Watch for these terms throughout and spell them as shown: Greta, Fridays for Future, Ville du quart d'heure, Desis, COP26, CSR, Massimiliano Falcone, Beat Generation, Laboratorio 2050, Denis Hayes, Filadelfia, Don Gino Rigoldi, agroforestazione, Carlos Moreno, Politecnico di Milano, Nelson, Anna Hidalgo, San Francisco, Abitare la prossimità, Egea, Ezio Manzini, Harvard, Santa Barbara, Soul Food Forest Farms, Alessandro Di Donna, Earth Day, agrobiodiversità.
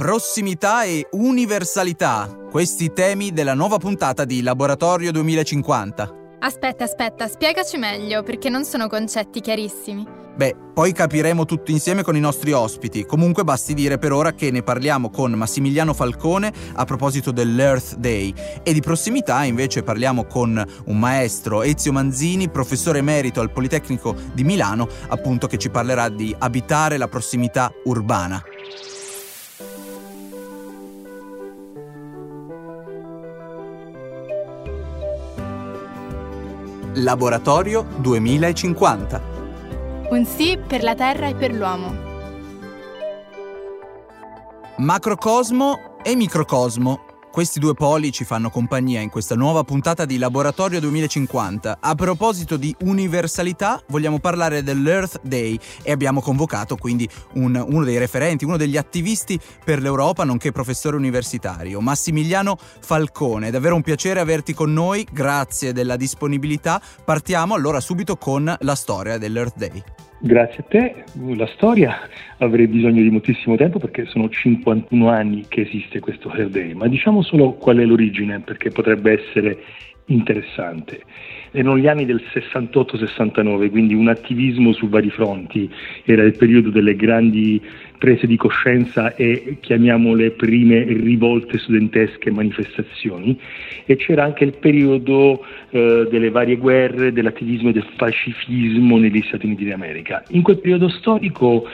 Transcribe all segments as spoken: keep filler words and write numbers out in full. Prossimità e universalità, questi temi della nuova puntata di Laboratorio duemilacinquanta. Aspetta, aspetta, spiegaci meglio, perché non sono concetti chiarissimi. Beh, poi capiremo tutto insieme con i nostri ospiti. Comunque basti dire per ora che ne parliamo con Massimiliano Falcone a proposito dell'Earth Day, e di prossimità invece parliamo con un maestro, Ezio Manzini, professore emerito al Politecnico di Milano, appunto, che ci parlerà di abitare la prossimità urbana. Laboratorio duemilacinquanta. Un sì per la Terra e per l'uomo. Macrocosmo e microcosmo. Questi due poli ci fanno compagnia in questa nuova puntata di Laboratorio duemilacinquanta. A proposito di universalità, vogliamo parlare dell'Earth Day e abbiamo convocato quindi un, uno dei referenti, uno degli attivisti per l'Europa, nonché professore universitario, Massimiliano Falcone. È davvero un piacere averti con noi, grazie della disponibilità. Partiamo allora subito con la storia dell'Earth Day. Grazie a te. La storia avrei bisogno di moltissimo tempo, perché sono cinquantuno anni che esiste questo Earth Day, ma diciamo solo qual è l'origine, perché potrebbe essere interessante. Erano gli anni del sessantotto sessantanove, quindi un attivismo su vari fronti, era il periodo delle grandi prese di coscienza e, chiamiamole, prime rivolte studentesche, manifestazioni, e c'era anche il periodo eh, delle varie guerre, dell'attivismo e del pacifismo negli Stati Uniti d'America. In quel periodo storico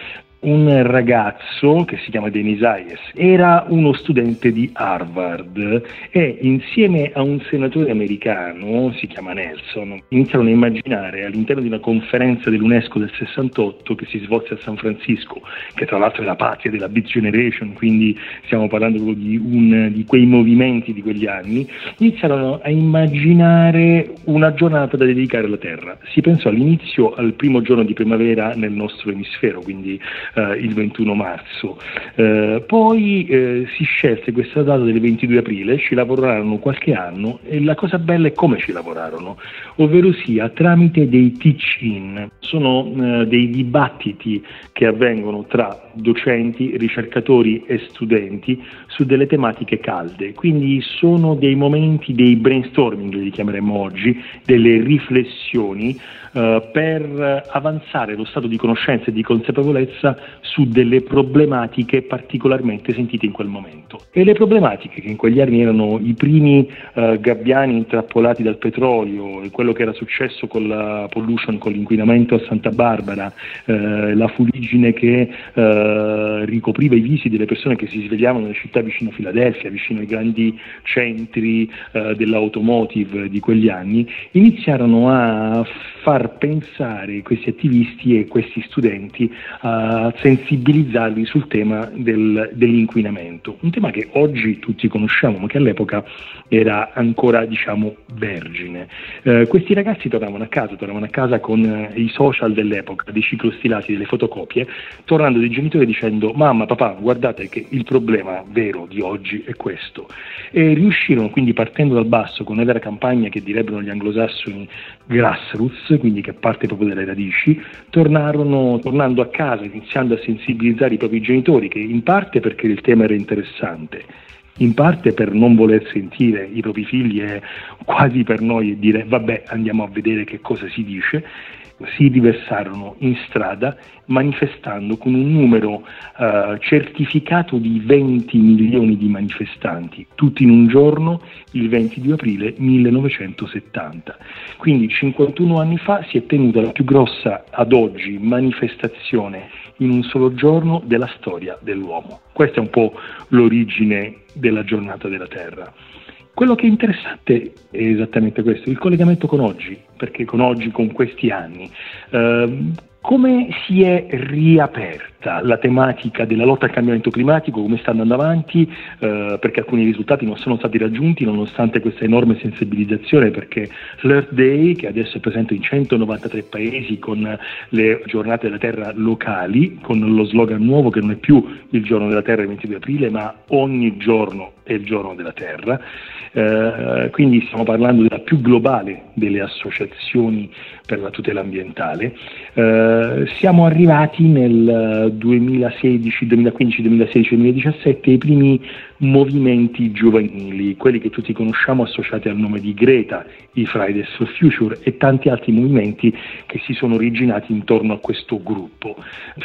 un ragazzo che si chiama Denis Hayes era uno studente di Harvard e insieme a un senatore americano, si chiama Nelson, iniziarono a immaginare all'interno di una conferenza dell'UNESCO del sessantotto che si svolse a San Francisco, che tra l'altro è la patria della Beat Generation, quindi stiamo parlando di, un, di quei movimenti di quegli anni, iniziarono a immaginare una giornata da dedicare alla Terra. Si pensò all'inizio al primo giorno di primavera nel nostro emisfero, quindi Uh, il ventuno marzo, uh, poi uh, si scelse questa data del ventidue aprile, ci lavorarono qualche anno e la cosa bella è come ci lavorarono, ovvero sia tramite dei teach-in. Sono uh, dei dibattiti che avvengono tra docenti, ricercatori e studenti su delle tematiche calde, quindi sono dei momenti, dei brainstorming li chiameremo oggi, delle riflessioni uh, per avanzare lo stato di conoscenza e di consapevolezza su delle problematiche particolarmente sentite in quel momento. E le problematiche che in quegli anni erano i primi uh, gabbiani intrappolati dal petrolio, quello che era successo con la pollution, con l'inquinamento a Santa Barbara, uh, la fuliggine che uh, ricopriva i visi delle persone che si svegliavano nelle città vicino a Filadelfia, vicino ai grandi centri uh, dell'automotive di quegli anni, iniziarono a far pensare questi attivisti e questi studenti a sensibilizzarli sul tema del, dell'inquinamento, un tema che oggi tutti conosciamo ma che all'epoca era ancora, diciamo, vergine. Eh, questi ragazzi tornavano a casa, tornavano a casa con eh, i social dell'epoca, dei ciclostilati, delle fotocopie, tornando dai genitori dicendo: mamma, papà, guardate che il problema vero di oggi è questo. E riuscirono quindi, partendo dal basso, con una vera campagna che direbbero gli anglosassoni grassroots, quindi che parte proprio dalle radici, tornarono tornando a casa, iniziando a sensibilizzare i propri genitori, che in parte perché il tema era interessante, in parte per non voler sentire i propri figli e quasi per noi dire vabbè, andiamo a vedere che cosa si dice, si riversarono in strada manifestando con un numero eh, certificato di venti milioni di manifestanti, tutti in un giorno, il ventidue aprile millenovecentosettanta. Quindi cinquantuno anni fa si è tenuta la più grossa ad oggi manifestazione in un solo giorno della storia dell'uomo. Questa è un po' l'origine della giornata della Terra. Quello che è interessante è esattamente questo, il collegamento con oggi, perché con oggi, con questi anni, ehm, come si è riaperta la tematica della lotta al cambiamento climatico, come sta andando avanti, eh, perché alcuni risultati non sono stati raggiunti nonostante questa enorme sensibilizzazione, perché l'Earth Day, che adesso è presente in centonovantatré paesi con le giornate della Terra locali, con lo slogan nuovo che non è più il giorno della Terra il ventidue aprile, ma ogni giorno è il giorno della Terra, eh, quindi stiamo parlando della più globale delle associazioni per la tutela ambientale, eh, eh, siamo arrivati nel duemilasedici, duemilaquindici, duemilasedici, duemiladiciassette ai primi movimenti giovanili, quelli che tutti conosciamo associati al nome di Greta, i Fridays for Future e tanti altri movimenti che si sono originati intorno a questo gruppo.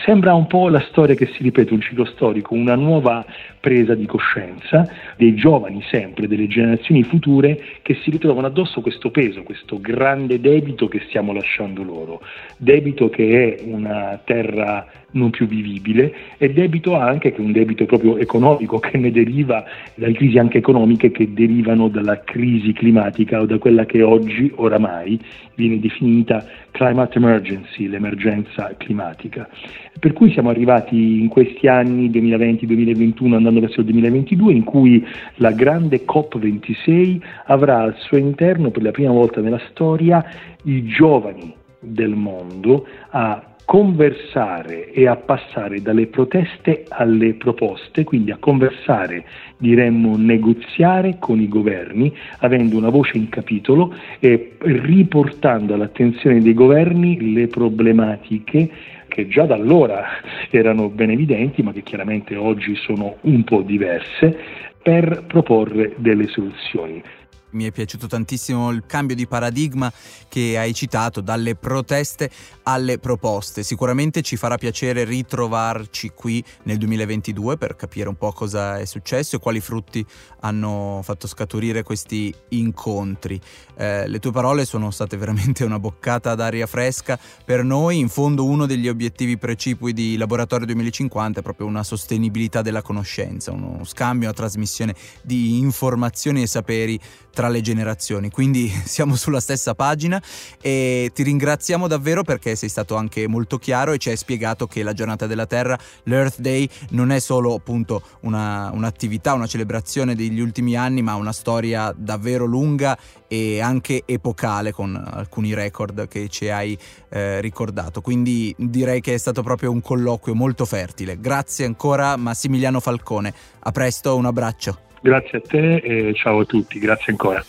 Sembra un po' la storia che si ripete, un ciclo storico, una nuova presa di coscienza dei giovani sempre, delle generazioni future che si ritrovano addosso questo peso, questo grande debito che stiamo lasciando loro, debito che è una terra non più vivibile e debito anche, che è un debito proprio economico che ne deriva, dalle crisi anche economiche che derivano dalla crisi climatica o da quella che oggi oramai viene definita climate emergency, l'emergenza climatica. Per cui siamo arrivati in questi anni duemilaventi, duemilaventuno, andando verso il duemilaventidue, in cui la grande COP ventisei avrà al suo interno per la prima volta nella storia i giovani del mondo a conversare e a passare dalle proteste alle proposte, quindi a conversare, diremmo negoziare con i governi, avendo una voce in capitolo e riportando all'attenzione dei governi le problematiche che già da allora erano ben evidenti, ma che chiaramente oggi sono un po' diverse, per proporre delle soluzioni. Mi è piaciuto tantissimo il cambio di paradigma che hai citato, dalle proteste alle proposte. Sicuramente ci farà piacere ritrovarci qui nel duemilaventidue per capire un po' cosa è successo e quali frutti hanno fatto scaturire questi incontri. Eh, le tue parole sono state veramente una boccata d'aria fresca per noi. In fondo uno degli obiettivi precipui di Laboratorio duemilacinquanta è proprio una sostenibilità della conoscenza, uno scambio, una trasmissione di informazioni e saperi tra le generazioni, quindi siamo sulla stessa pagina e ti ringraziamo davvero perché sei stato anche molto chiaro e ci hai spiegato che la giornata della Terra, l'Earth Day, non è solo appunto una, un'attività, una celebrazione degli ultimi anni, ma una storia davvero lunga e anche epocale, con alcuni record che ci hai eh, ricordato. Quindi direi che è stato proprio un colloquio molto fertile. Grazie ancora Massimiliano Falcone, a presto, un abbraccio. Grazie a te e ciao a tutti, grazie ancora.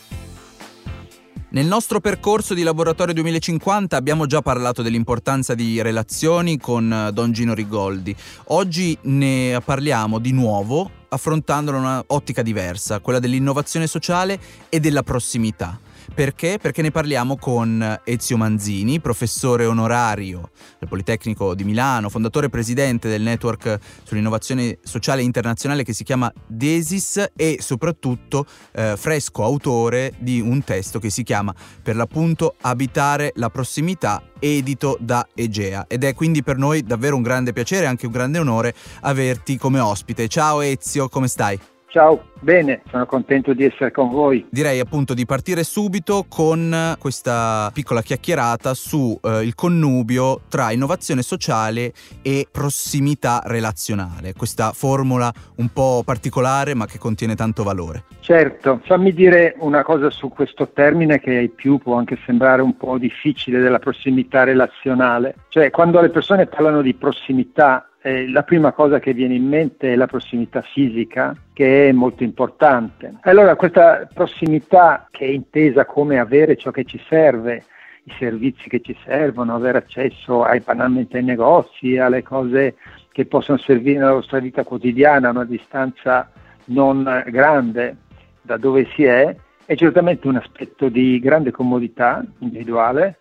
Nel nostro percorso di Laboratorio duemilacinquanta abbiamo già parlato dell'importanza di relazioni con Don Gino Rigoldi. Oggi ne parliamo di nuovo affrontando una ottica diversa, quella dell'innovazione sociale e della prossimità. Perché? Perché ne parliamo con Ezio Manzini, professore onorario del Politecnico di Milano, fondatore e presidente del network sull'innovazione sociale internazionale che si chiama Desis e soprattutto eh, fresco autore di un testo che si chiama per l'appunto Abitare la prossimità, edito da Egea. Ed è quindi per noi davvero un grande piacere e anche un grande onore averti come ospite. Ciao Ezio, come stai? Ciao, bene, sono contento di essere con voi. Direi appunto di partire subito con questa piccola chiacchierata su eh, il connubio tra innovazione sociale e prossimità relazionale, questa formula un po' particolare ma che contiene tanto valore. Certo, fammi dire una cosa su questo termine che ai più può anche sembrare un po' difficile, della prossimità relazionale. Cioè, quando le persone parlano di prossimità, Eh, la prima cosa che viene in mente è la prossimità fisica, che è molto importante. Allora questa prossimità, che è intesa come avere ciò che ci serve, i servizi che ci servono, avere accesso ai banalmente ai negozi, alle cose che possono servire nella nostra vita quotidiana a una distanza non grande da dove si è, è certamente un aspetto di grande comodità individuale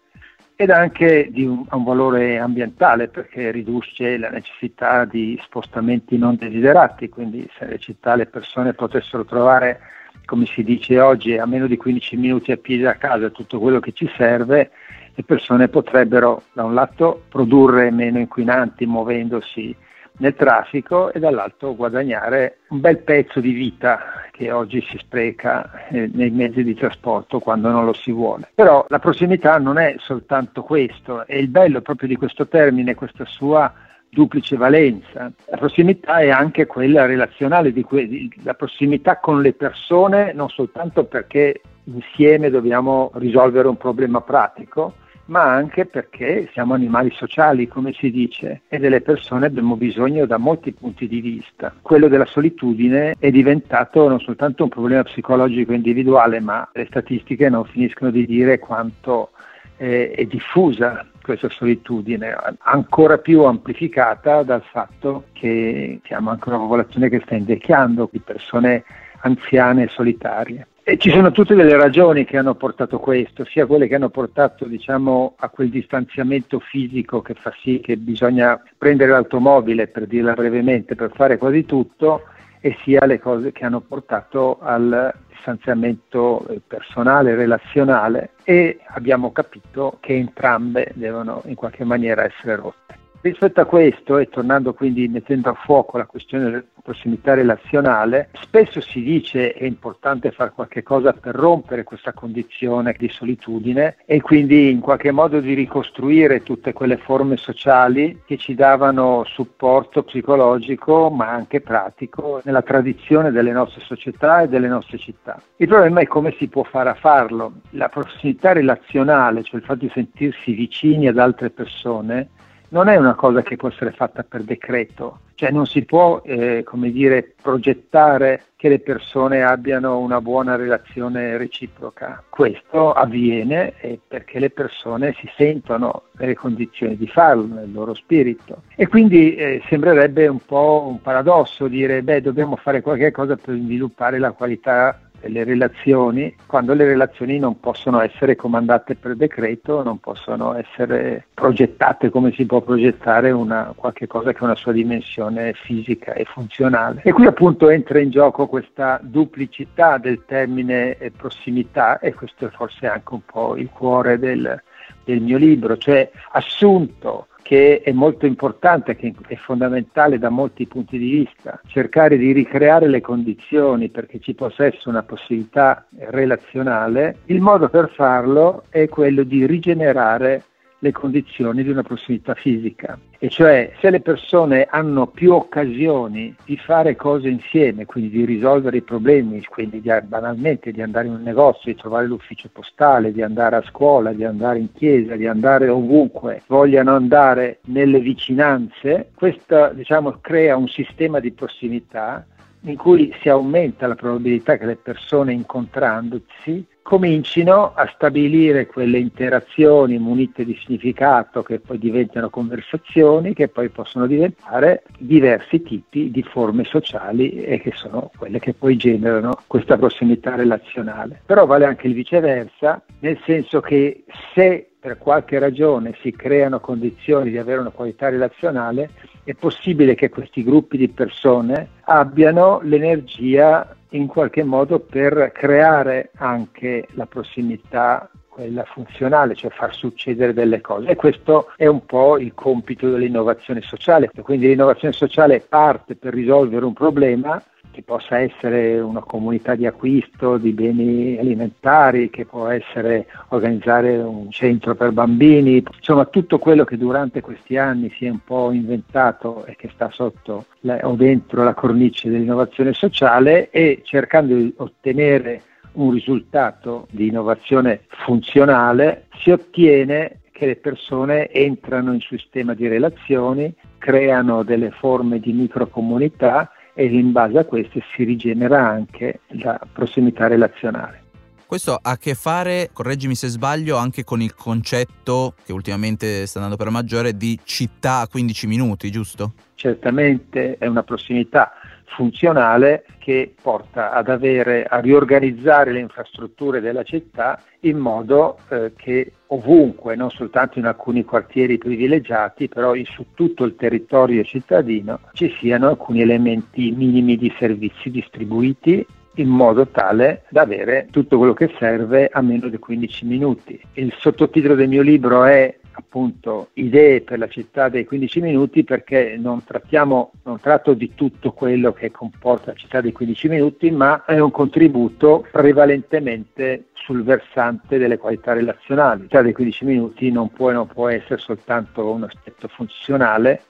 ed anche di un, un valore ambientale, perché riduce la necessità di spostamenti non desiderati. Quindi se le città, le persone potessero trovare, come si dice oggi, a meno di quindici minuti a piedi da casa tutto quello che ci serve, le persone potrebbero da un lato produrre meno inquinanti muovendosi nel traffico e dall'altro guadagnare un bel pezzo di vita che oggi si spreca eh, nei mezzi di trasporto quando non lo si vuole. Però la prossimità non è soltanto questo, è il bello proprio di questo termine, questa sua duplice valenza. La prossimità è anche quella relazionale, di que- di, la prossimità con le persone, non soltanto perché insieme dobbiamo risolvere un problema pratico, ma anche perché siamo animali sociali, come si dice, e delle persone abbiamo bisogno da molti punti di vista. Quello della solitudine è diventato non soltanto un problema psicologico individuale, ma le statistiche non finiscono di dire quanto eh, è diffusa questa solitudine, ancora più amplificata dal fatto che siamo anche una popolazione che sta invecchiando, di persone anziane e solitarie. E ci sono tutte delle ragioni che hanno portato questo, sia quelle che hanno portato, diciamo, a quel distanziamento fisico che fa sì che bisogna prendere l'automobile, per dirla brevemente, per fare quasi tutto, e sia le cose che hanno portato al distanziamento personale, relazionale, e abbiamo capito che entrambe devono in qualche maniera essere rotte. Rispetto a questo, e tornando quindi, mettendo a fuoco la questione della prossimità relazionale, spesso si dice che è importante fare qualche cosa per rompere questa condizione di solitudine e quindi in qualche modo di ricostruire tutte quelle forme sociali che ci davano supporto psicologico ma anche pratico nella tradizione delle nostre società e delle nostre città. Il problema è come si può fare a farlo. La prossimità relazionale, cioè il fatto di sentirsi vicini ad altre persone, non è una cosa che può essere fatta per decreto, cioè non si può eh, come dire, progettare che le persone abbiano una buona relazione reciproca. Questo avviene eh, perché le persone si sentono nelle condizioni di farlo, nel loro spirito. E quindi eh, sembrerebbe un po' un paradosso dire beh, dobbiamo fare qualche cosa per sviluppare la qualità delle relazioni, quando le relazioni non possono essere comandate per decreto, non possono essere progettate come si può progettare una qualche cosa che ha una sua dimensione fisica e funzionale. E qui appunto entra in gioco questa duplicità del termine prossimità, e questo è forse anche un po' il cuore del, del mio libro, cioè assunto che è molto importante, che è fondamentale da molti punti di vista, cercare di ricreare le condizioni perché ci possa essere una possibilità relazionale. Il modo per farlo è quello di rigenerare le condizioni di una prossimità fisica, e cioè se le persone hanno più occasioni di fare cose insieme, quindi di risolvere i problemi, quindi di, banalmente di andare in un negozio, di trovare l'ufficio postale, di andare a scuola, di andare in chiesa, di andare ovunque vogliano andare nelle vicinanze, questo diciamo crea un sistema di prossimità in cui si aumenta la probabilità che le persone, incontrandosi, comincino a stabilire quelle interazioni munite di significato che poi diventano conversazioni, che poi possono diventare diversi tipi di forme sociali e che sono quelle che poi generano questa prossimità relazionale. Però vale anche il viceversa, nel senso che se per qualche ragione si creano condizioni di avere una qualità relazionale, è possibile che questi gruppi di persone abbiano l'energia in qualche modo per creare anche la prossimità, quella funzionale, cioè far succedere delle cose. E questo è un po' il compito dell'innovazione sociale. Quindi l'innovazione sociale parte per risolvere un problema, che possa essere una comunità di acquisto di beni alimentari, che può essere organizzare un centro per bambini, insomma tutto quello che durante questi anni si è un po' inventato e che sta sotto la, o dentro la cornice dell'innovazione sociale, e cercando di ottenere un risultato di innovazione funzionale si ottiene che le persone entrano in sistema di relazioni, creano delle forme di microcomunità, e in base a queste si rigenera anche la prossimità relazionale. Questo ha a che fare, correggimi se sbaglio, anche con il concetto che ultimamente sta andando per maggiore di città a quindici minuti, giusto? Certamente è una prossimità funzionale che porta ad avere, a riorganizzare le infrastrutture della città in modo eh, che ovunque, non soltanto in alcuni quartieri privilegiati, però su tutto il territorio cittadino ci siano alcuni elementi minimi di servizi distribuiti in modo tale da avere tutto quello che serve a meno di quindici minuti. Il sottotitolo del mio libro è appunto idee per la città dei quindici minuti, perché non trattiamo non tratto di tutto quello che comporta la città dei quindici minuti, ma è un contributo prevalentemente sul versante delle qualità relazionali. La città dei quindici minuti non può, non può essere soltanto un aspetto funzionale,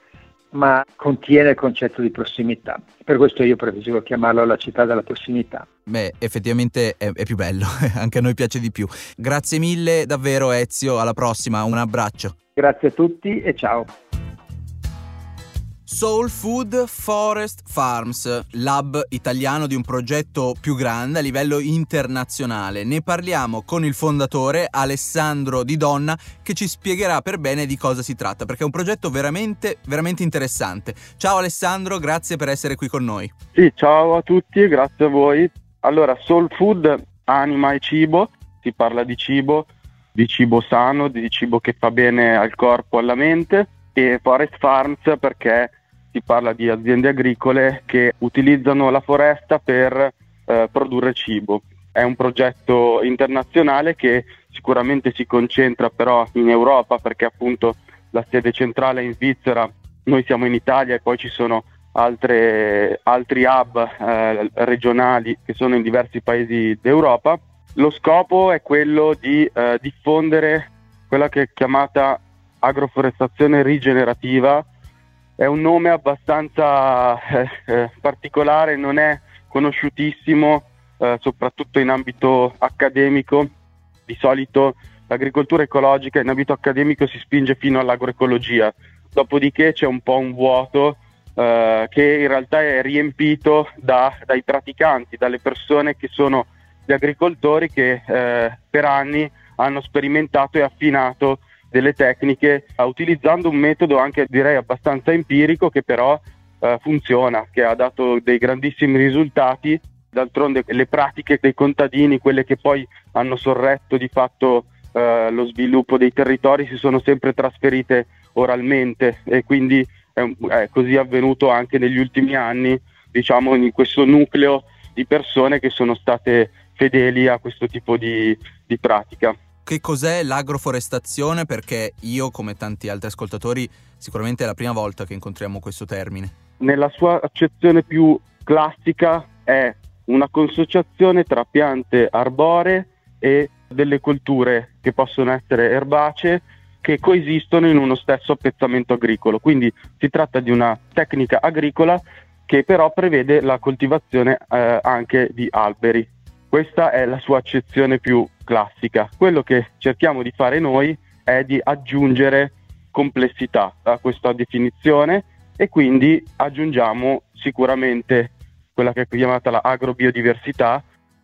ma contiene il concetto di prossimità. Per questo io preferisco chiamarlo la città della prossimità. Beh, effettivamente è, è più bello, anche a noi piace di più. Grazie mille davvero Ezio, alla prossima, un abbraccio. Grazie a tutti e ciao. Soul Food Forest Farms, l'hub italiano di un progetto più grande a livello internazionale. Ne parliamo con il fondatore Alessandro Di Donna, che ci spiegherà per bene di cosa si tratta, perché è un progetto veramente, veramente interessante. Ciao Alessandro, grazie per essere qui con noi. Sì, ciao a tutti, grazie a voi. Allora, Soul Food, anima e cibo, si parla di cibo, di cibo sano, di cibo che fa bene al corpo, alla mente, e Forest Farms perché si parla di aziende agricole che utilizzano la foresta per eh, produrre cibo. È un progetto internazionale che sicuramente si concentra però in Europa, perché appunto la sede centrale è in Svizzera, noi siamo in Italia e poi ci sono altre, altri hub eh, regionali che sono in diversi paesi d'Europa. Lo scopo è quello di eh, diffondere quella che è chiamata agroforestazione rigenerativa. È un nome abbastanza eh, particolare, non è conosciutissimo, eh, soprattutto in ambito accademico. Di solito l'agricoltura ecologica in ambito accademico si spinge fino all'agroecologia, dopodiché c'è un po' un vuoto eh, che in realtà è riempito da, dai praticanti, dalle persone che sono gli agricoltori che eh, per anni hanno sperimentato e affinato delle tecniche utilizzando un metodo anche, direi, abbastanza empirico, che però eh, funziona, che ha dato dei grandissimi risultati. D'altronde le pratiche dei contadini, quelle che poi hanno sorretto di fatto eh, lo sviluppo dei territori, si sono sempre trasferite oralmente, e quindi è, è così avvenuto anche negli ultimi anni, diciamo, in questo nucleo di persone che sono state fedeli a questo tipo di, di pratica. Che cos'è l'agroforestazione? Perché io, come tanti altri ascoltatori, sicuramente è la prima volta che incontriamo questo termine. Nella sua accezione più classica è una consociazione tra piante arboree e delle colture che possono essere erbacee che coesistono in uno stesso appezzamento agricolo. Quindi si tratta di una tecnica agricola che però prevede la coltivazione eh, anche di alberi. Questa è la sua accezione più classica. Quello che cerchiamo di fare noi è di aggiungere complessità a questa definizione, e quindi aggiungiamo sicuramente quella che è chiamata la agrobiodiversità,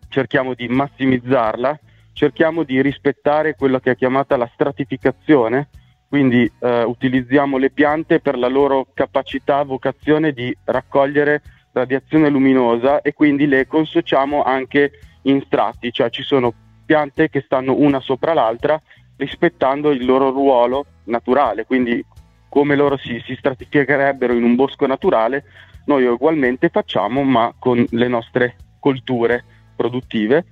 cerchiamo di massimizzarla, cerchiamo di rispettare quella che è chiamata la stratificazione, quindi eh, utilizziamo le piante per la loro capacità, vocazione di raccogliere radiazione luminosa, e quindi le consociamo anche in strati, cioè ci sono piante che stanno una sopra l'altra rispettando il loro ruolo naturale, quindi come loro si, si stratificherebbero in un bosco naturale, noi ugualmente facciamo, ma con le nostre colture produttive.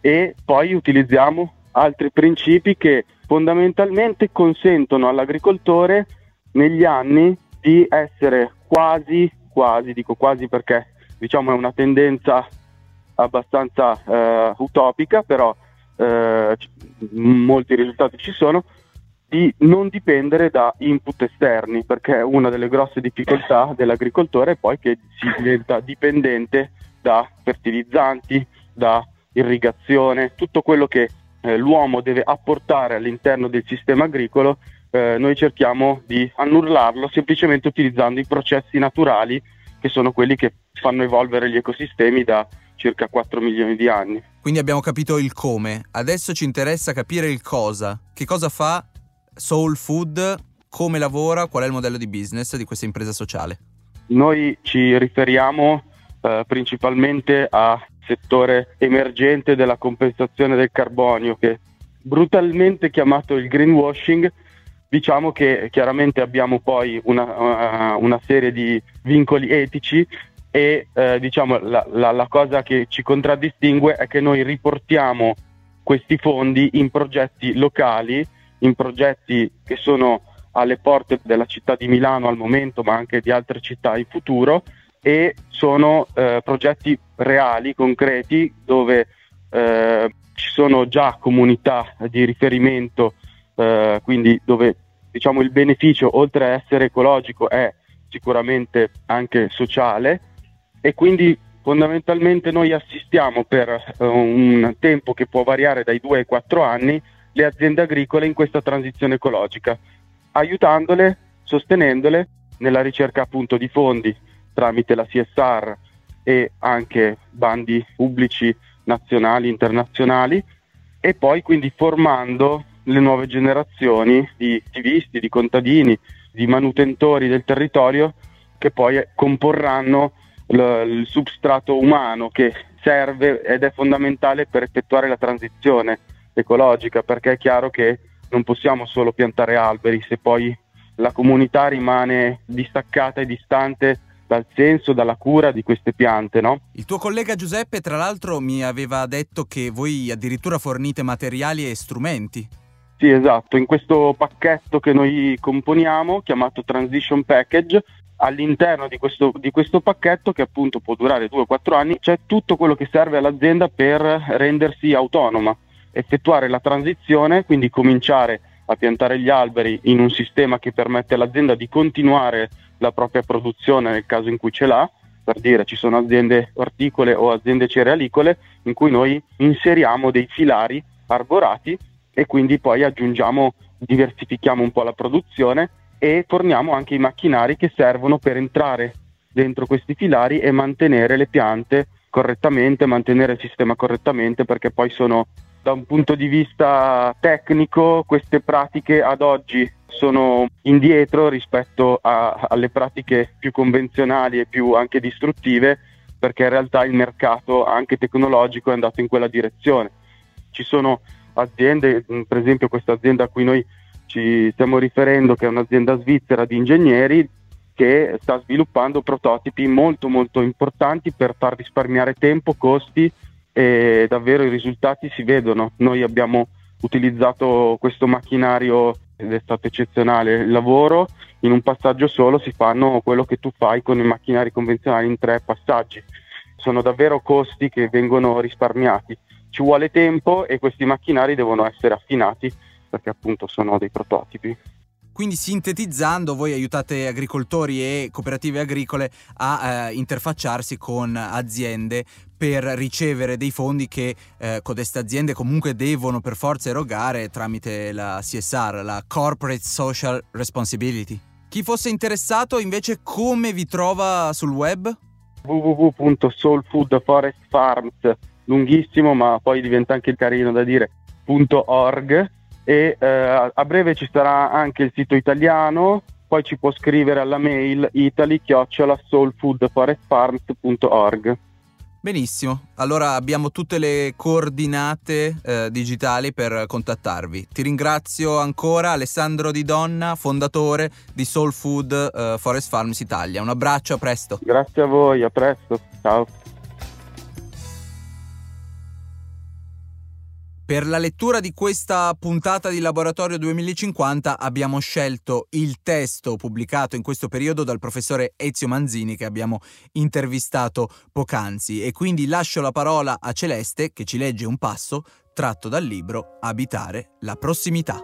E poi utilizziamo altri principi che fondamentalmente consentono all'agricoltore negli anni di essere quasi quasi, dico quasi perché diciamo è una tendenza abbastanza eh, utopica, però eh, molti risultati ci sono, di non dipendere da input esterni, perché una delle grosse difficoltà dell'agricoltore è poi che si diventa dipendente da fertilizzanti, da irrigazione, tutto quello che eh, l'uomo deve apportare all'interno del sistema agricolo. Eh, noi cerchiamo di annullarlo semplicemente utilizzando i processi naturali, che sono quelli che fanno evolvere gli ecosistemi da circa quattro milioni di anni. Quindi abbiamo capito il come, adesso ci interessa capire il cosa. Che cosa fa Soul Food, come lavora, qual è il modello di business di questa impresa sociale? Noi ci riferiamo eh, principalmente a settore emergente della compensazione del carbonio, che brutalmente chiamato il greenwashing. Diciamo che chiaramente abbiamo poi una, una serie di vincoli etici, e eh, diciamo la, la, la cosa che ci contraddistingue è che noi riportiamo questi fondi in progetti locali, in progetti che sono alle porte della città di Milano al momento, ma anche di altre città in futuro, e sono eh, progetti reali, concreti, dove eh, ci sono già comunità di riferimento. Uh, quindi dove diciamo il beneficio, oltre a essere ecologico, è sicuramente anche sociale, e quindi fondamentalmente noi assistiamo per uh, un tempo che può variare dai due ai quattro anni le aziende agricole in questa transizione ecologica, aiutandole, sostenendole nella ricerca appunto di fondi tramite la C S R e anche bandi pubblici nazionali, internazionali, e poi quindi formando le nuove generazioni di attivisti, di contadini, di manutentori del territorio che poi comporranno l- il substrato umano che serve ed è fondamentale per effettuare la transizione ecologica, perché è chiaro che non possiamo solo piantare alberi se poi la comunità rimane distaccata e distante dal senso, dalla cura di queste piante, no? Il tuo collega Giuseppe, tra l'altro, mi aveva detto che voi addirittura fornite materiali e strumenti. Sì, esatto. In questo pacchetto che noi componiamo, chiamato Transition Package, all'interno di questo, di questo pacchetto, che appunto può durare due o quattro anni, c'è tutto quello che serve all'azienda per rendersi autonoma, effettuare la transizione, quindi cominciare a piantare gli alberi in un sistema che permette all'azienda di continuare la propria produzione nel caso in cui ce l'ha. Per dire, ci sono aziende orticole o aziende cerealicole in cui noi inseriamo dei filari arborati e quindi poi aggiungiamo, diversifichiamo un po' la produzione e forniamo anche i macchinari che servono per entrare dentro questi filari e mantenere le piante correttamente, mantenere il sistema correttamente, perché poi sono, da un punto di vista tecnico, queste pratiche ad oggi sono indietro rispetto a, alle pratiche più convenzionali e più anche distruttive, perché in realtà il mercato anche tecnologico è andato in quella direzione. Ci sono aziende, per esempio questa azienda a cui noi ci stiamo riferendo, che è un'azienda svizzera di ingegneri, che sta sviluppando prototipi molto molto importanti per far risparmiare tempo, costi, e davvero i risultati si vedono. Noi abbiamo utilizzato questo macchinario ed è stato eccezionale il lavoro. In un passaggio solo si fanno quello che tu fai con i macchinari convenzionali in tre passaggi. Sono davvero costi che vengono risparmiati. Ci vuole tempo e questi macchinari devono essere affinati, perché appunto sono dei prototipi. Quindi, sintetizzando, voi aiutate agricoltori e cooperative agricole a eh, interfacciarsi con aziende per ricevere dei fondi che eh, codeste aziende comunque devono per forza erogare tramite la C S R, la Corporate Social Responsibility. Chi fosse interessato invece come vi trova sul web? w w w punto soul food forest farms, lunghissimo ma poi diventa anche carino da dire, .org. E eh, a breve ci sarà anche il sito italiano, poi ci può scrivere alla mail italy chiocciola soul food forest farms punto org. Benissimo, allora abbiamo tutte le coordinate eh, digitali per contattarvi. Ti ringrazio ancora, Alessandro Di Donna, fondatore di Soul Food eh, Forest Farms Italia. Un abbraccio, a presto. Grazie a voi, a presto, ciao. Per la lettura di questa puntata di Laboratorio duemilacinquanta abbiamo scelto il testo pubblicato in questo periodo dal professore Ezio Manzini, che abbiamo intervistato poc'anzi, e quindi lascio la parola a Celeste, che ci legge un passo tratto dal libro Abitare la prossimità.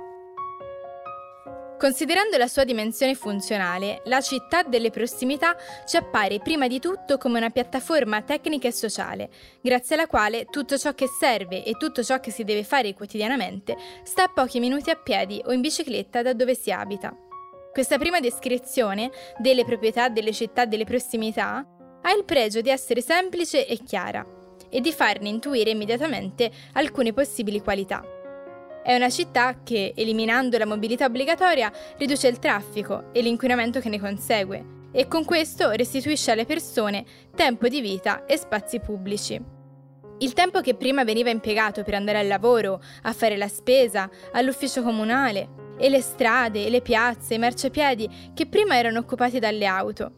Considerando la sua dimensione funzionale, la città delle prossimità ci appare prima di tutto come una piattaforma tecnica e sociale, grazie alla quale tutto ciò che serve e tutto ciò che si deve fare quotidianamente sta a pochi minuti a piedi o in bicicletta da dove si abita. Questa prima descrizione delle proprietà delle città delle prossimità ha il pregio di essere semplice e chiara, e di farne intuire immediatamente alcune possibili qualità. È una città che, eliminando la mobilità obbligatoria, riduce il traffico e l'inquinamento che ne consegue, e con questo restituisce alle persone tempo di vita e spazi pubblici. Il tempo che prima veniva impiegato per andare al lavoro, a fare la spesa, all'ufficio comunale, e le strade, le piazze, i marciapiedi che prima erano occupati dalle auto.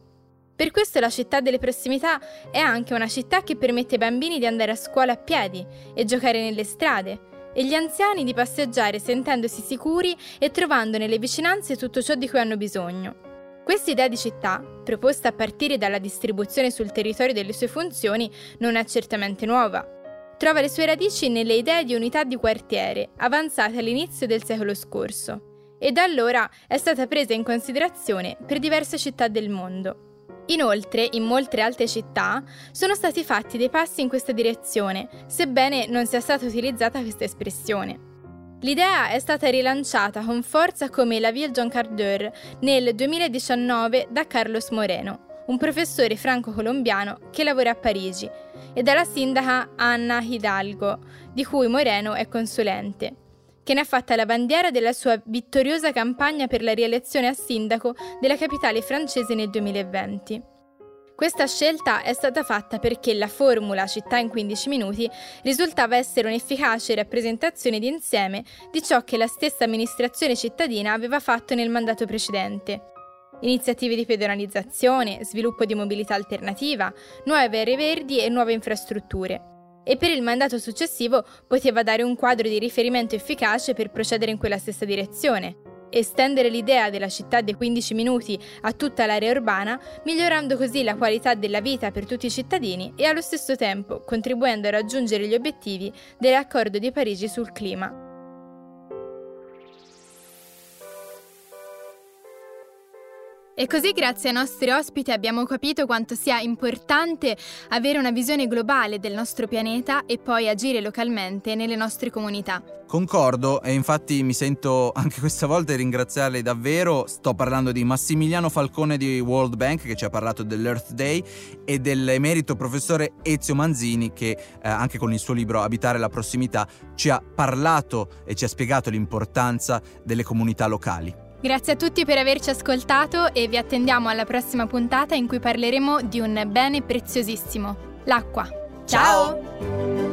Per questo la città delle prossimità è anche una città che permette ai bambini di andare a scuola a piedi e giocare nelle strade, e gli anziani di passeggiare sentendosi sicuri e trovando nelle vicinanze tutto ciò di cui hanno bisogno. Questa idea di città, proposta a partire dalla distribuzione sul territorio delle sue funzioni, non è certamente nuova. Trova le sue radici nelle idee di unità di quartiere, avanzate all'inizio del secolo scorso, e da allora è stata presa in considerazione per diverse città del mondo. Inoltre, in molte altre città sono stati fatti dei passi in questa direzione, sebbene non sia stata utilizzata questa espressione. L'idea è stata rilanciata con forza come la Ville du quart d'heure nel duemiladiciannove da Carlos Moreno, un professore franco-colombiano che lavora a Parigi, e dalla sindaca Anna Hidalgo, di cui Moreno è consulente, che ne ha fatta la bandiera della sua vittoriosa campagna per la rielezione a sindaco della capitale francese nel duemilaventi. Questa scelta è stata fatta perché la formula città in quindici minuti risultava essere un'efficace rappresentazione d'insieme di ciò che la stessa amministrazione cittadina aveva fatto nel mandato precedente. Iniziative di pedonalizzazione, sviluppo di mobilità alternativa, nuove aree verdi e nuove infrastrutture. E per il mandato successivo poteva dare un quadro di riferimento efficace per procedere in quella stessa direzione. Estendere l'idea della città dei quindici minuti a tutta l'area urbana, migliorando così la qualità della vita per tutti i cittadini e allo stesso tempo contribuendo a raggiungere gli obiettivi dell'Accordo di Parigi sul clima. E così, grazie ai nostri ospiti, abbiamo capito quanto sia importante avere una visione globale del nostro pianeta e poi agire localmente nelle nostre comunità. Concordo, e infatti mi sento anche questa volta di ringraziarli davvero. Sto parlando di Massimiliano Falcone di World Bank, che ci ha parlato dell'Earth Day, e dell'emerito professore Ezio Manzini, che eh, anche con il suo libro Abitare la prossimità ci ha parlato e ci ha spiegato l'importanza delle comunità locali. Grazie a tutti per averci ascoltato e vi attendiamo alla prossima puntata in cui parleremo di un bene preziosissimo, l'acqua. Ciao! Ciao.